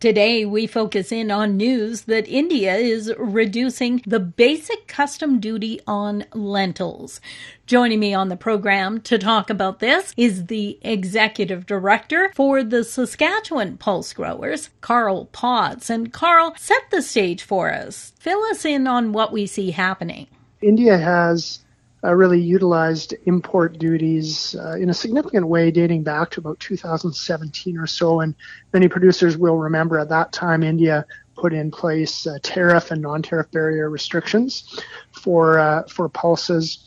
Today, we focus in on news that India is reducing the basic custom duty on lentils. Joining me on the program to talk about this is the Executive Director for the Saskatchewan Pulse Growers, Carl Potts. And Carl, set the stage for us. Fill us in on what we see happening. India has really utilized import duties in a significant way dating back to about 2017 or so. And many producers will remember at that time India put in place tariff and non-tariff barrier restrictions for pulses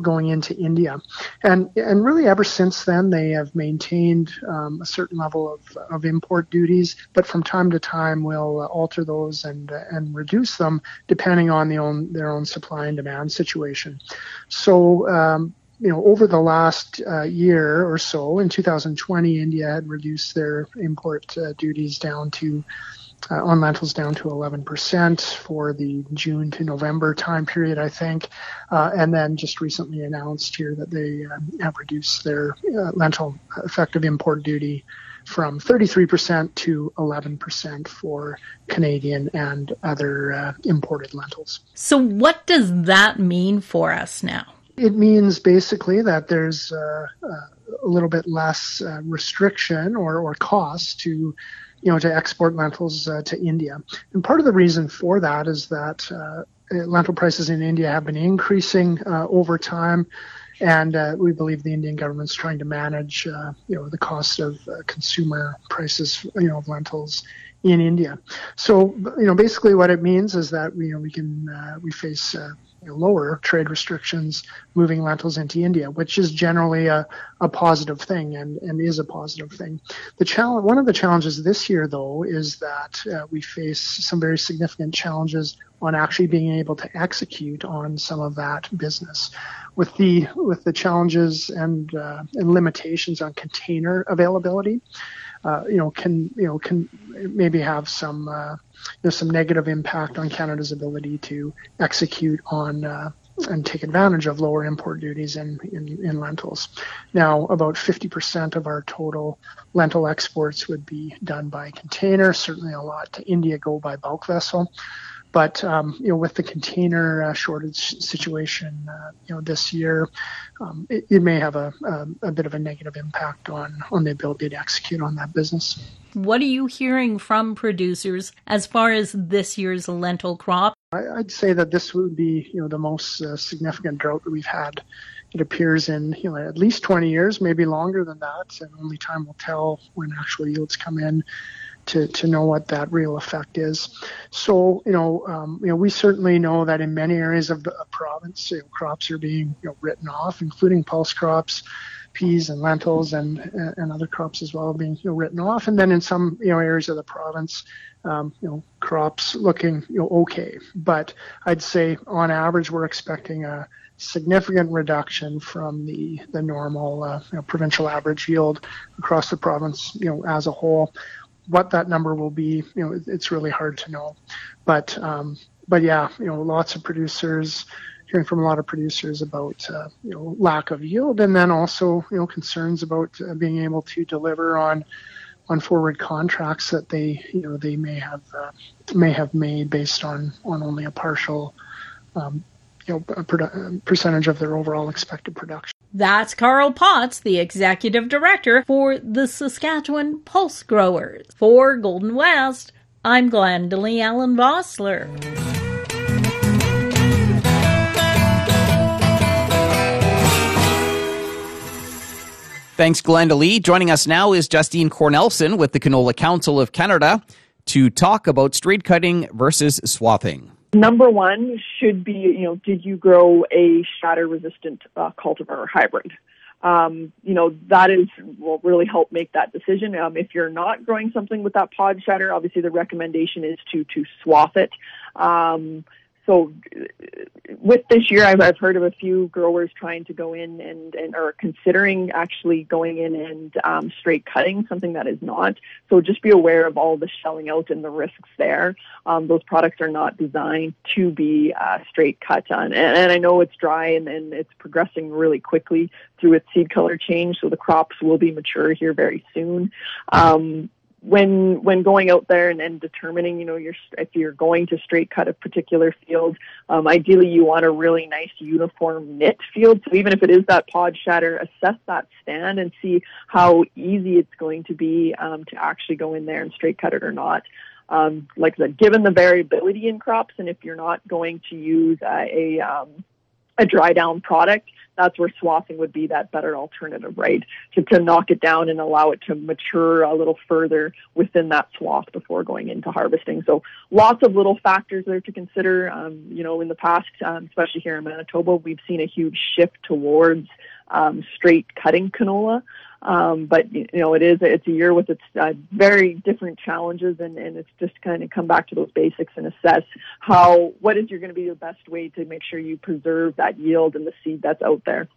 going into India. And really ever since then they have maintained a certain level of import duties, but from time to time will alter those and reduce them depending on their own supply and demand situation. So over the last year or so, in 2020, India had reduced their import duties down to on lentils down to 11% for the June to November time period, I think, and then just recently announced here that they have reduced their lentil effective import duty from 33% to 11% for Canadian and other imported lentils. So what does that mean for us now? It means basically that there's a little bit less restriction or cost to export lentils to India. And part of the reason for that is that lentil prices in India have been increasing over time, and we believe the Indian government's trying to manage the cost of consumer prices of lentils in India. So basically what it means is that we can we face lower trade restrictions moving lentils into India, which is generally a positive thing and is a positive thing. One of the challenges this year, though, is that we face some very significant challenges on actually being able to execute on some of that business. With the challenges and limitations on container availability, can maybe have some negative impact on Canada's ability to execute on and take advantage of lower import duties in lentils. Now, about 50% of our total lentil exports would be done by container. Certainly, a lot to India go by bulk vessel. But with the container shortage situation, this year, it may have a bit of a negative impact on the ability to execute on that business. What are you hearing from producers as far as this year's lentil crop? I'd say that this would be the most significant drought that we've had. It appears in at least 20 years, maybe longer than that, and only time will tell when actual yields come in to know what that real effect is. So, we certainly know that in many areas of the province, crops are being written off, including pulse crops, peas and lentils and other crops as well being written off. And then in some areas of the province, crops looking okay. But I'd say on average, we're expecting a significant reduction from the normal provincial average yield across the province as a whole. What that number will be, it's really hard to know. But yeah, hearing from a lot of producers about lack of yield, and then also concerns about being able to deliver on forward contracts that they they may have made based on only a partial percentage of their overall expected production. That's Carl Potts, the Executive Director for the Saskatchewan Pulse Growers. For Golden West, I'm Glenda Lee Allen-Bossler. Thanks, Glenda Lee. Joining us now is Justine Cornelson with the Canola Council of Canada to talk about straight cutting versus swathing. Number one should be, did you grow a shatter-resistant cultivar or hybrid? That will really help make that decision. If you're not growing something with that pod shatter, obviously the recommendation is to swath it. So with this year, I've heard of a few growers trying to go in and are considering actually going in and straight cutting, something that is not. So just be aware of all the shelling out and the risks there. Those products are not designed to be straight cut on. And I know it's dry and it's progressing really quickly through its seed color change, so the crops will be mature here very soon. when going out there and determining, if you're going to straight cut a particular field, ideally you want a really nice uniform knit field. So even if it is that pod shatter, assess that stand and see how easy it's going to be to actually go in there and straight cut it or not. Like I said, given the variability in crops, and if you're not going to use a dry down product, that's where swathing would be that better alternative, right? To knock it down and allow it to mature a little further within that swath before going into harvesting. So lots of little factors there to consider. In the past, especially here in Manitoba, we've seen a huge shift towards straight cutting canola. But it's a year with its very different challenges, and it's just kind of come back to those basics and assess what is going to be the best way to make sure you preserve that yield and the seed that's out there,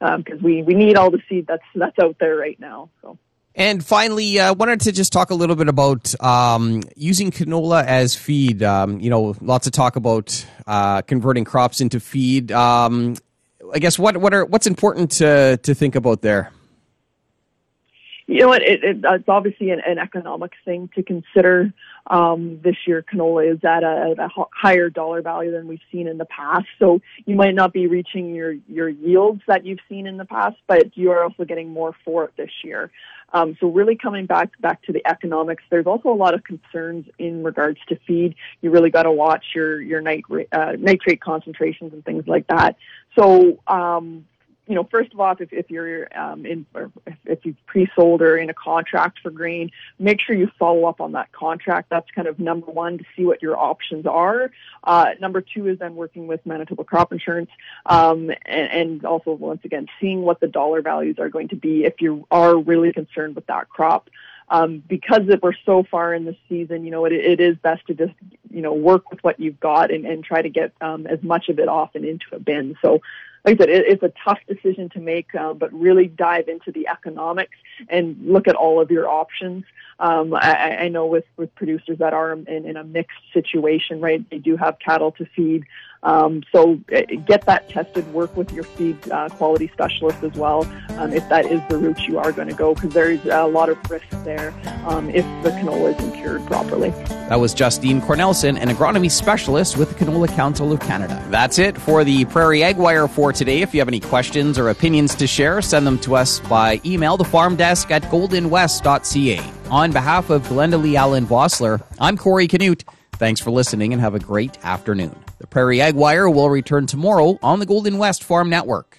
because we need all the seed that's out there right now. So. And finally, I wanted to just talk a little bit about using canola as feed. Lots of talk about converting crops into feed. I guess what's important to think about there. It's obviously an economic thing to consider. This year, canola is at a higher dollar value than we've seen in the past. So you might not be reaching your yields that you've seen in the past, but you are also getting more for it this year. So really coming back to the economics, there's also a lot of concerns in regards to feed. You really got to watch your nitrate concentrations and things like that. So, first of all, if you're if you've pre-sold or in a contract for grain, make sure you follow up on that contract. That's kind of number one, to see what your options are. Number two is then working with Manitoba Crop Insurance, and also once again seeing what the dollar values are going to be if you are really concerned with that crop. Because we're so far in the season, it is best to just, work with what you've got and try to get as much of it off and into a bin. So, like I said, it's a tough decision to make, but really dive into the economics and look at all of your options. I know with producers that are in a mixed situation, right? They do have cattle to feed. So get that tested, work with your feed quality specialist as well, if that is the route you are going to go, because there is a lot of risk there if the canola isn't cured properly. That was Justine Cornelson, an agronomy specialist with the Canola Council of Canada. That's it for the Prairie AgWire for today. If you have any questions or opinions to share, send them to us by email, thefarmdesk@goldenwest.ca. On behalf of Glenda Lee Allen-Bossler, I'm Corey Knute. Thanks for listening and have a great afternoon. The Prairie AgWire will return tomorrow on the Golden West Farm Network.